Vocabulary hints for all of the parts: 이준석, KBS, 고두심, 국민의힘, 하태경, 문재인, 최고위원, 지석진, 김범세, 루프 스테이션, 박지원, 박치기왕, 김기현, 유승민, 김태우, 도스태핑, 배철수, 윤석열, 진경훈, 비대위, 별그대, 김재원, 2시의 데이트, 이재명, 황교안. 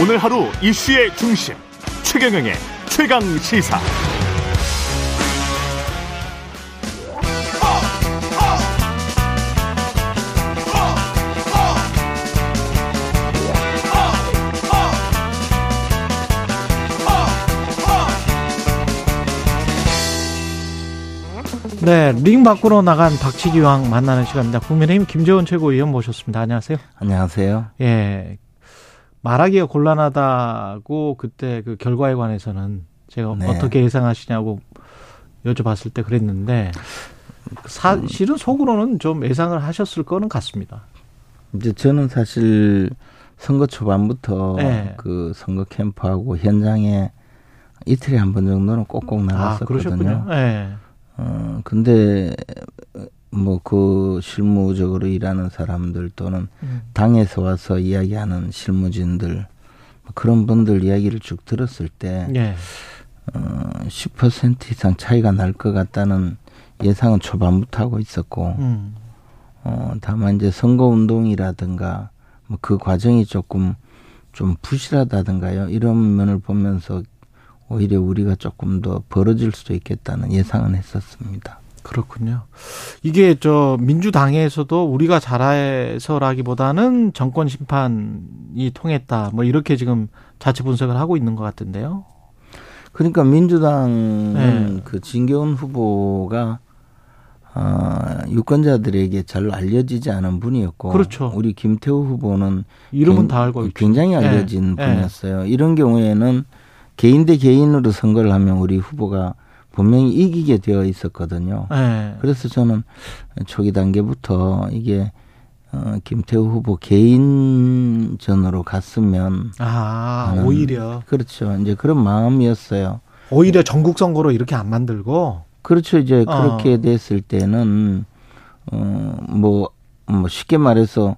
오늘 하루 이슈의 중심 최경영의 최강 시사. 네, 링 밖으로 나간 박치기왕 만나는 시간입니다. 국민의힘 김재원 최고위원 모셨습니다. 안녕하세요. 안녕하세요. 예, 말하기가 곤란하다고 그때 그 결과에 관해서는 제가 네. 어떻게 예상하시냐고 여쭤봤을 때 그랬는데 사실은 속으로는 좀 예상을 하셨을 거는 같습니다. 이제 저는 사실 선거 초반부터 네. 그 선거 캠프하고 현장에 이틀에 한 번 정도는 꼭꼭 나갔었거든요. 아, 네. 근데, 뭐, 그, 실무적으로 일하는 사람들 또는 당에서 와서 이야기하는 실무진들, 그런 분들 이야기를 쭉 들었을 때, 네. 10% 이상 차이가 날 것 같다는 예상은 초반부터 하고 있었고, 다만 이제 선거운동이라든가, 뭐, 그 과정이 조금 좀 부실하다든가요. 이런 면을 보면서 오히려 우리가 조금 더 벌어질 수도 있겠다는 예상은 했었습니다. 그렇군요. 이게 저 민주당에서도 우리가 잘해서라기보다는 정권 심판이 통했다. 뭐 이렇게 지금 자체 분석을 하고 있는 것 같은데요. 그러니까 민주당은 네. 그 진경훈 후보가 유권자들에게 잘 알려지지 않은 분이었고, 그렇죠. 우리 김태우 후보는 이름은 다 알고 있죠. 굉장히 알려진 네. 분이었어요. 네. 이런 경우에는. 개인 대 개인으로 선거를 하면 우리 후보가 분명히 이기게 되어 있었거든요. 네. 그래서 저는 초기 단계부터 이게 김태우 후보 개인전으로 갔으면 오히려 그렇죠. 이제 그런 마음이었어요. 오히려 전국 선거로 이렇게 안 만들고 그렇죠. 이제 그렇게 됐을 때는 뭐 쉽게 말해서.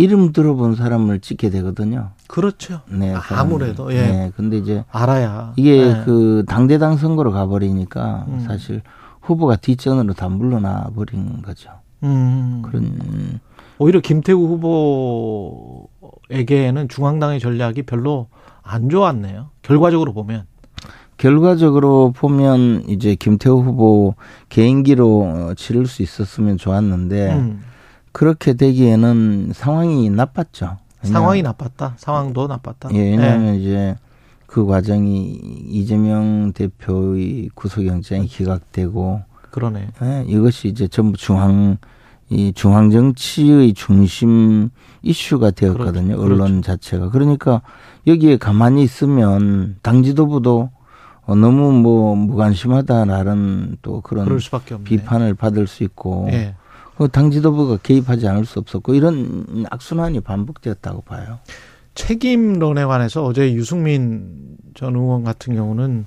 이름 들어본 사람을 찍게 되거든요. 그렇죠. 네, 아무래도 예. 네, 근데 이제 알아야 이게 네. 그 당대당 선거로 가버리니까 사실 후보가 뒷전으로 다 물러나 버린 거죠. 그런 오히려 김태우 후보에게는 중앙당의 전략이 별로 안 좋았네요. 결과적으로 보면 이제 김태우 후보 개인기로 치를 수 있었으면 좋았는데. 그렇게 되기에는 상황이 나빴죠. 상황도 나빴다. 예, 왜냐하면 네. 이제 그 과정이 이재명 대표의 구속영장이 기각되고. 그러네요. 예, 이것이 이제 전부 중앙 정치의 중심 이슈가 되었거든요. 그렇죠. 언론 자체가. 그러니까 여기에 가만히 있으면 당 지도부도 너무 뭐 무관심하다라는 또 그런 비판을 받을 수 있고. 예. 당 지도부가 개입하지 않을 수 없었고 이런 악순환이 반복되었다고 봐요. 책임론에 관해서 어제 유승민 전 의원 같은 경우는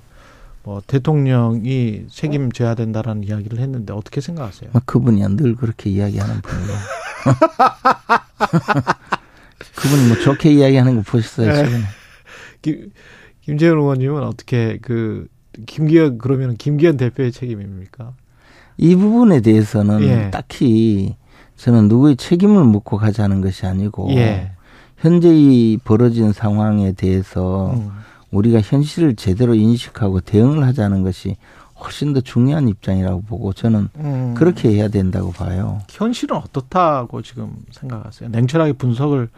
뭐 대통령이 책임져야 된다라는 이야기를 했는데 어떻게 생각하세요? 그분이 늘 그렇게 이야기하는 분이에요. 그분이 뭐 좋게 이야기하는 거 보셨어요 지금? 김재원 의원님은 어떻게 그러면 김기현 대표의 책임입니까? 이 부분에 대해서는 예. 딱히 저는 누구의 책임을 묻고 가자는 것이 아니고 예. 현재의 벌어진 상황에 대해서 우리가 현실을 제대로 인식하고 대응을 하자는 것이 훨씬 더 중요한 입장이라고 보고 저는 그렇게 해야 된다고 봐요. 현실은 어떻다고 지금 생각하세요? 냉철하게 분석을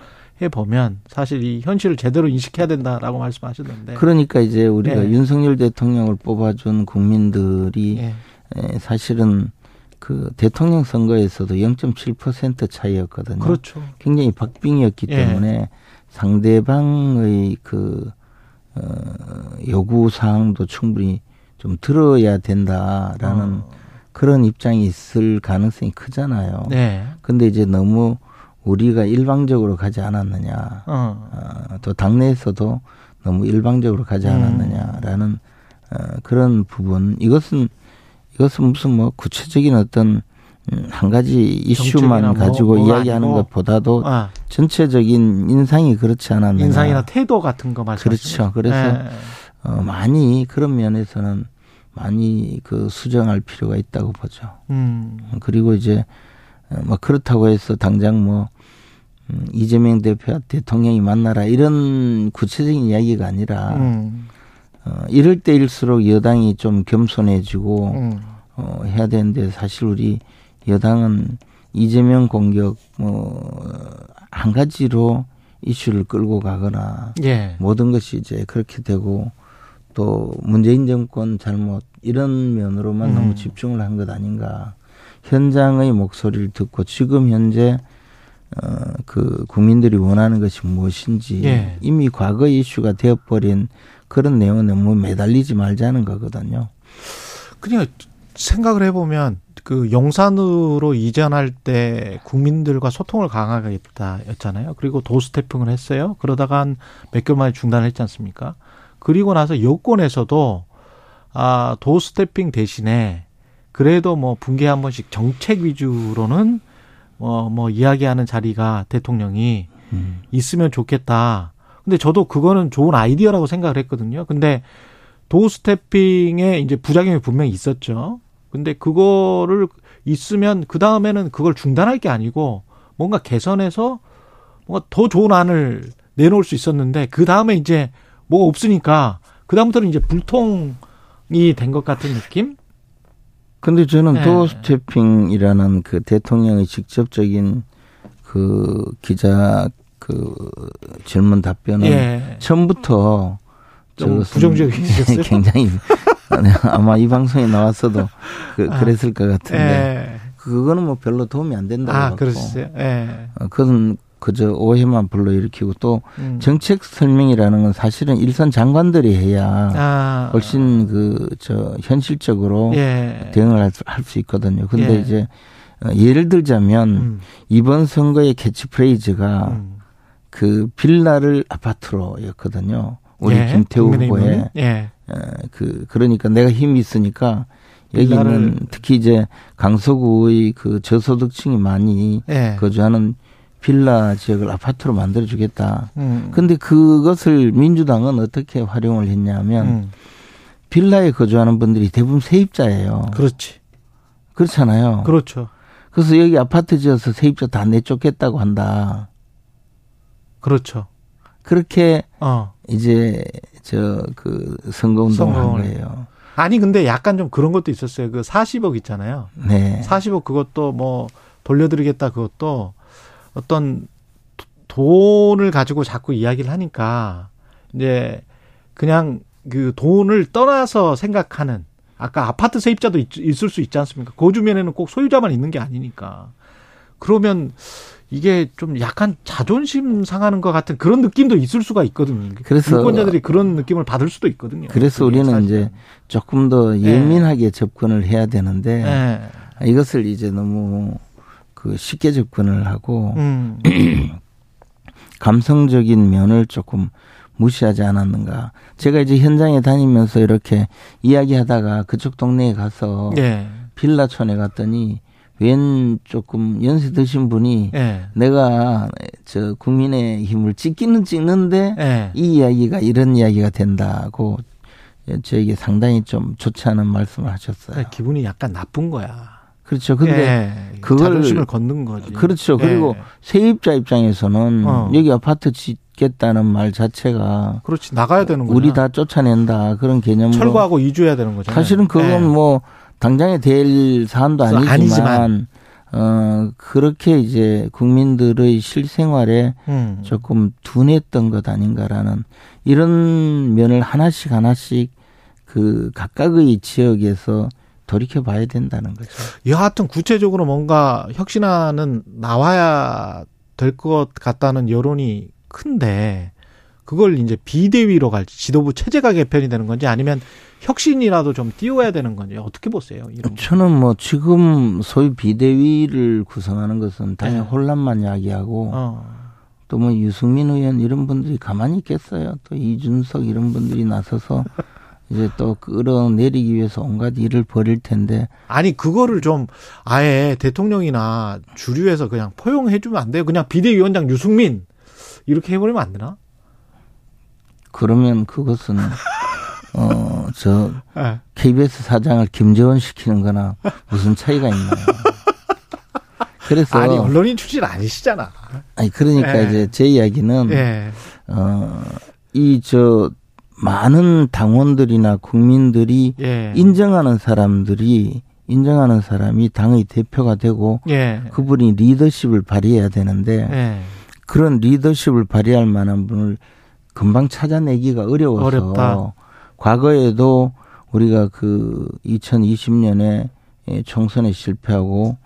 해보면 사실 이 현실을 제대로 인식해야 된다라고 말씀하셨는데. 그러니까 이제 우리가 예. 윤석열 대통령을 뽑아준 국민들이 예. 사실은 그 대통령 선거에서도 0.7% 차이였거든요. 그렇죠. 굉장히 박빙이었기 예. 때문에 상대방의 그 요구 사항도 충분히 좀 들어야 된다라는 그런 입장이 있을 가능성이 크잖아요. 네. 근데 이제 너무 우리가 일방적으로 가지 않았느냐. 또 당내에서도 너무 일방적으로 가지 않았느냐라는 그런 부분. 이것은 무슨 뭐 구체적인 어떤 한 가지 이슈만 가지고 이야기하는 것보다도 전체적인 인상이 그렇지 않았느냐. 인상이나 태도 같은 거 말씀하시죠. 그렇죠. 그래서 네. 많이 그런 면에서는 많이 그 수정할 필요가 있다고 보죠. 그리고 이제 뭐 그렇다고 해서 당장 뭐 이재명 대표와 대통령이 만나라 이런 구체적인 이야기가 아니라 이럴 때일수록 여당이 좀 겸손해지고 해야 되는데, 사실 우리 여당은 이재명 공격 한 가지로 이슈를 끌고 가거나 예. 모든 것이 이제 그렇게 되고 또 문재인 정권 잘못 이런 면으로만 너무 집중을 한 것 아닌가. 현장의 목소리를 듣고 지금 현재 그 국민들이 원하는 것이 무엇인지 예. 이미 과거 이슈가 되어버린 그런 내용에 너무 매달리지 말자는 거거든요. 그냥 생각을 해보면 그 용산으로 이전할 때 국민들과 소통을 강하게 했다였잖아요. 그리고 도스태핑을 했어요. 그러다가 한 몇 개월 만에 중단을 했지 않습니까? 그리고 나서 여권에서도 도스태핑 대신에 그래도 뭐 분기에 한 번씩 정책 위주로는 뭐 이야기하는 자리가 대통령이 있으면 좋겠다. 근데 저도 그거는 좋은 아이디어라고 생각을 했거든요. 근데 도스태핑에 이제 부작용이 분명히 있었죠. 근데 그거를 있으면 그 다음에는 그걸 중단할 게 아니고 뭔가 개선해서 뭔가 더 좋은 안을 내놓을 수 있었는데 그 다음에 이제 뭐가 없으니까 그 다음부터는 이제 불통이 된 것 같은 느낌? 근데 저는 네. 도스태핑이라는 그 대통령의 직접적인 그 기자 그 질문 답변은 예. 처음부터 좀 부정적이셨어요? 굉장히 아마 이 방송에 나왔어도 그랬을 것 같은데 예. 그거는 뭐 별로 도움이 안 된다고 아, 그러셨어요? 예. 그건 그저 오해만 불러일으키고 또 정책 설명이라는 건 사실은 일선 장관들이 해야 훨씬 그 저 현실적으로 예. 대응을 할 수 있거든요. 근데 예. 이제 예를 들자면 이번 선거의 캐치프레이즈가 그 빌라를 아파트로였거든요. 우리 예. 김태우 후보의 예. 그러니까 내가 힘이 있으니까 여기는 특히 이제 강서구의 그 저소득층이 많이 예. 거주하는 빌라 지역을 아파트로 만들어주겠다. 그런데 그것을 민주당은 어떻게 활용을 했냐면 빌라에 거주하는 분들이 대부분 세입자예요. 그렇지. 그렇잖아요. 그렇죠. 그래서 여기 아파트 지어서 세입자 다 내쫓겠다고 한다. 그렇죠. 그렇게 이제 그 선거운동을 한 거예요. 아니 근데 약간 좀 그런 것도 있었어요. 그 40억 있잖아요. 네. 40억 그것도 뭐 돌려드리겠다 그것도 어떤 돈을 가지고 자꾸 이야기를 하니까 이제 그냥 그 돈을 떠나서 생각하는 아까 아파트 세입자도 있을 수 있지 않습니까? 그 주변에는 꼭 소유자만 있는 게 아니니까. 그러면 이게 좀 약간 자존심 상하는 것 같은 그런 느낌도 있을 수가 있거든요. 그래서 유권자들이 그런 느낌을 받을 수도 있거든요. 그래서 우리는 사실은. 이제 조금 더 예민하게 네. 접근을 해야 되는데 네. 이것을 이제 너무 그 쉽게 접근을 하고 감성적인 면을 조금 무시하지 않았는가. 제가 이제 현장에 다니면서 이렇게 이야기하다가 그쪽 동네에 가서 네. 빌라촌에 갔더니 웬 조금 연세 드신 분이 네. 내가 저 국민의힘을 찍기는 찍는데 네. 이 이야기가 이런 이야기가 된다고 저에게 상당히 좀 좋지 않은 말씀을 하셨어요. 네, 기분이 약간 나쁜 거야. 그렇죠. 근데 예, 그걸 자존심을 걷는 거지. 그렇죠. 예. 그리고 세입자 입장에서는 여기 아파트 짓겠다는 말 자체가 그렇지 나가야 되는 거야. 우리 다 쫓아낸다 그런 개념으로 철거하고 이주해야 되는 거죠. 사실은 그건 예. 뭐 당장에 될 사안도 아니지만 그렇게 이제 국민들의 실생활에 조금 둔했던 것 아닌가라는 이런 면을 하나씩 그 각각의 지역에서 돌이켜봐야 된다는 거죠. 여하튼 구체적으로 뭔가 혁신안은 나와야 될 것 같다는 여론이 큰데 그걸 이제 비대위로 갈지 지도부 체제가 개편이 되는 건지 아니면 혁신이라도 좀 띄워야 되는 건지 어떻게 보세요? 이런 저는 뭐 지금 소위 비대위를 구성하는 것은 당연히 네. 혼란만 이야기하고 또 뭐 유승민 의원 이런 분들이 가만히 있겠어요. 또 이준석 이런 분들이 나서서 이제 또 끌어내리기 위해서 온갖 일을 벌일 텐데. 아니 그거를 좀 아예 대통령이나 주류에서 그냥 포용해 주면 안 돼요? 그냥 비대위원장 유승민 이렇게 해버리면 안 되나? 그러면 그것은 저 네. KBS 사장을 김재원 시키는 거나 무슨 차이가 있나요? 그래서 아니 언론인 출신 아니시잖아. 아니, 그러니까 예. 이제 제 이야기는, 예. 이, 많은 당원들이나 국민들이 예. 인정하는 사람이 당의 대표가 되고 예. 그분이 리더십을 발휘해야 되는데 예. 그런 리더십을 발휘할 만한 분을 금방 찾아내기가 어려워서 어렵다. 과거에도 우리가 그 2020년에 총선에 실패하고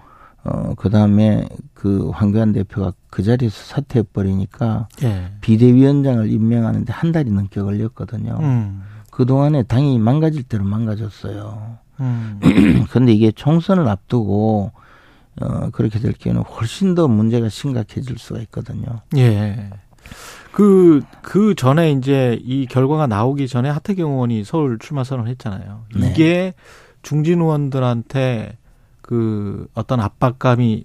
그다음에 그 황교안 대표가 그 자리에서 사퇴해버리니까 예. 비대위원장을 임명하는데 한 달이 넘게 걸렸거든요. 그동안에 당이 망가질 대로 망가졌어요. 그런데 이게 총선을 앞두고 그렇게 될 경우는 훨씬 더 문제가 심각해질 수가 있거든요. 예. 그 전에 이제 이 결과가 나오기 전에 하태경 의원이 서울 출마 선언을 했잖아요. 네. 이게 중진 의원들한테 그 어떤 압박감이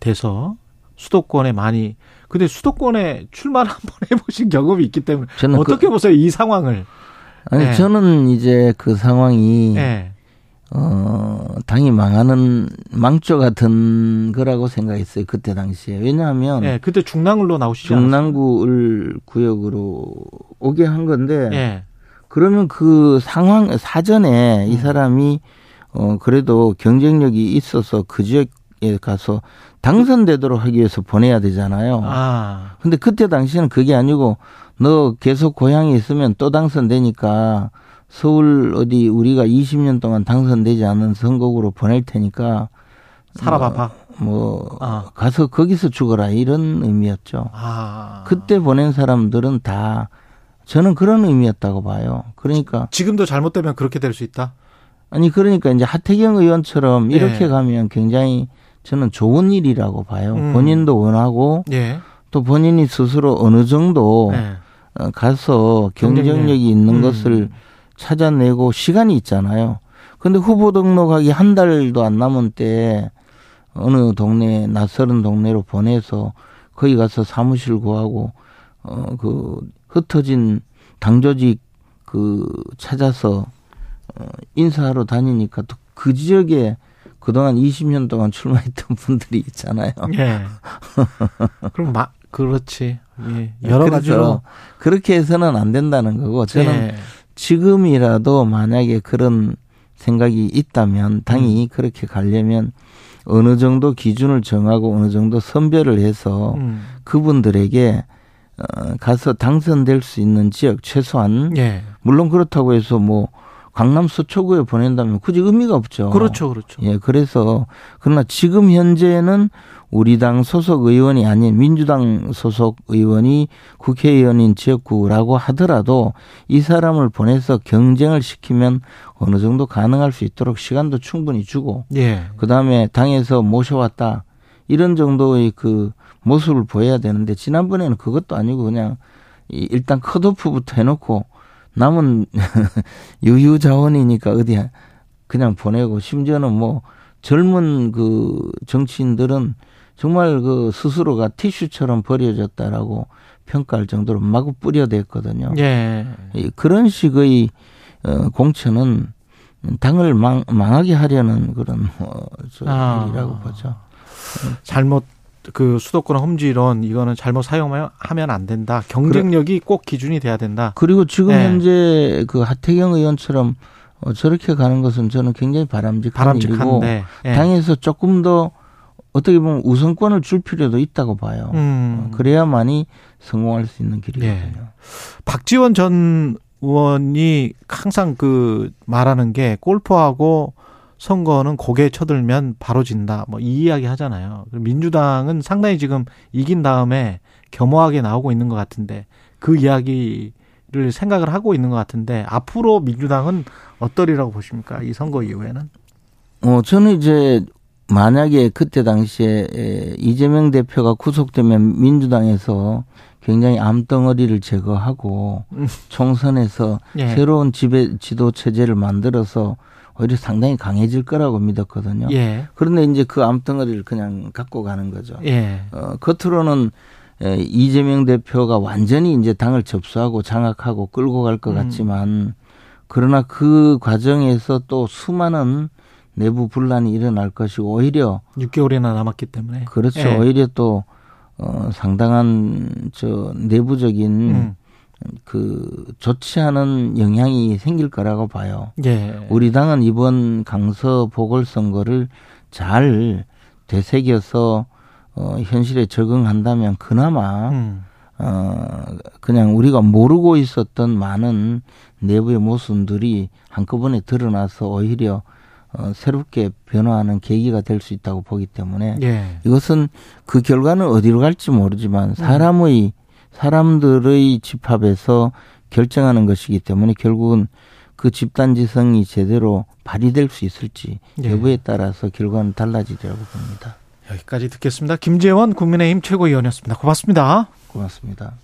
돼서 수도권에 많이, 근데 수도권에 출마를 한번 해보신 경험이 있기 때문에 저는 어떻게 보세요 이 상황을? 아니 네. 저는 이제 그 상황이 네. 당이 망하는 망조 같은 거라고 생각했어요 그때 당시에. 왜냐하면 네, 그때 중랑구로 나오시지 않았어요? 중랑구을 구역으로 오게 한 건데 네. 그러면 그 상황 사전에 이 사람이 그래도 경쟁력이 있어서 그 지역에 가서 당선되도록 하기 위해서 보내야 되잖아요. 아. 근데 그때 당시에는 그게 아니고 너 계속 고향에 있으면 또 당선되니까 서울 어디 우리가 20년 동안 당선되지 않은 선거구로 보낼 테니까 살아봐봐. 가서 거기서 죽어라 이런 의미였죠. 아. 그때 보낸 사람들은 다 저는 그런 의미였다고 봐요. 그러니까 지금도 잘못되면 그렇게 될 수 있다. 아니 그러니까 이제 하태경 의원처럼 이렇게 네. 가면 굉장히 저는 좋은 일이라고 봐요. 본인도 원하고 네. 또 본인이 스스로 어느 정도 네. 가서 경쟁력이 있는 것을 찾아내고 시간이 있잖아요. 그런데 후보 등록하기 한 달도 안 남은 때에 어느 동네 낯설은 동네로 보내서 거기 가서 사무실 구하고 그 흩어진 당조직 그 찾아서 인사하러 다니니까 또 그 지역에 그동안 20년 동안 출마했던 분들이 있잖아요. 예. 그럼 그렇지. 예. 여러 가지로 그렇게 해서는 안 된다는 거고 저는 예. 지금이라도 만약에 그런 생각이 있다면 당이 그렇게 가려면 어느 정도 기준을 정하고 어느 정도 선별을 해서 그분들에게 가서 당선될 수 있는 지역 최소한 예. 물론 그렇다고 해서 강남 서초구에 보낸다면 굳이 의미가 없죠. 그렇죠. 그렇죠. 예, 그래서 그러나 지금 현재는 우리 당 소속 의원이 아닌 민주당 소속 의원이 국회의원인 지역구라고 하더라도 이 사람을 보내서 경쟁을 시키면 어느 정도 가능할 수 있도록 시간도 충분히 주고 예. 그다음에 당에서 모셔왔다. 이런 정도의 그 모습을 보여야 되는데 지난번에는 그것도 아니고 그냥 일단 컷오프부터 해놓고 남은 유유자원이니까 어디 그냥 보내고 심지어는 젊은 그 정치인들은 정말 그 스스로가 티슈처럼 버려졌다라고 평가할 정도로 마구 뿌려댔거든요. 예. 그런 식의 공천은 당을 망하게 하려는 그런 일이라고 보죠. 잘못 수도권 험지론 이거는 잘못 사용하면 안 된다. 경쟁력이 꼭 기준이 돼야 된다. 그리고 지금 네. 현재 그 하태경 의원처럼 저렇게 가는 것은 저는 굉장히 바람직한 일이고 네. 당에서 조금 더 어떻게 보면 우선권을 줄 필요도 있다고 봐요. 그래야만이 성공할 수 있는 길이거든요. 네. 박지원 전 의원이 항상 그 말하는 게 골프하고 선거는 고개 쳐들면 바로 진다. 이 이야기 하잖아요. 민주당은 상당히 지금 이긴 다음에 겸허하게 나오고 있는 것 같은데 그 이야기를 생각을 하고 있는 것 같은데 앞으로 민주당은 어떠리라고 보십니까? 이 선거 이후에는? 저는 이제 만약에 그때 당시에 이재명 대표가 구속되면 민주당에서 굉장히 암덩어리를 제거하고 총선에서 예. 새로운 지도체제를 만들어서 오히려 상당히 강해질 거라고 믿었거든요. 예. 그런데 이제 그 암덩어리를 그냥 갖고 가는 거죠. 예. 겉으로는 이재명 대표가 완전히 이제 당을 접수하고 장악하고 끌고 갈 것 같지만 그러나 그 과정에서 또 수많은 내부 분란이 일어날 것이고 오히려 6개월이나 남았기 때문에 그렇죠. 예. 오히려 또 상당한 저 내부적인 그 좋지 않은 영향이 생길 거라고 봐요. 예. 우리 당은 이번 강서 보궐선거를 잘 되새겨서 현실에 적응한다면 그나마 그냥 우리가 모르고 있었던 많은 내부의 모순들이 한꺼번에 드러나서 오히려 새롭게 변화하는 계기가 될 수 있다고 보기 때문에 예. 이것은 그 결과는 어디로 갈지 모르지만 사람들의 집합에서 결정하는 것이기 때문에 결국은 그 집단지성이 제대로 발휘될 수 있을지 예. 여부에 따라서 결과는 달라지리라고 봅니다. 여기까지 듣겠습니다. 김재원 국민의힘 최고위원이었습니다. 고맙습니다. 고맙습니다.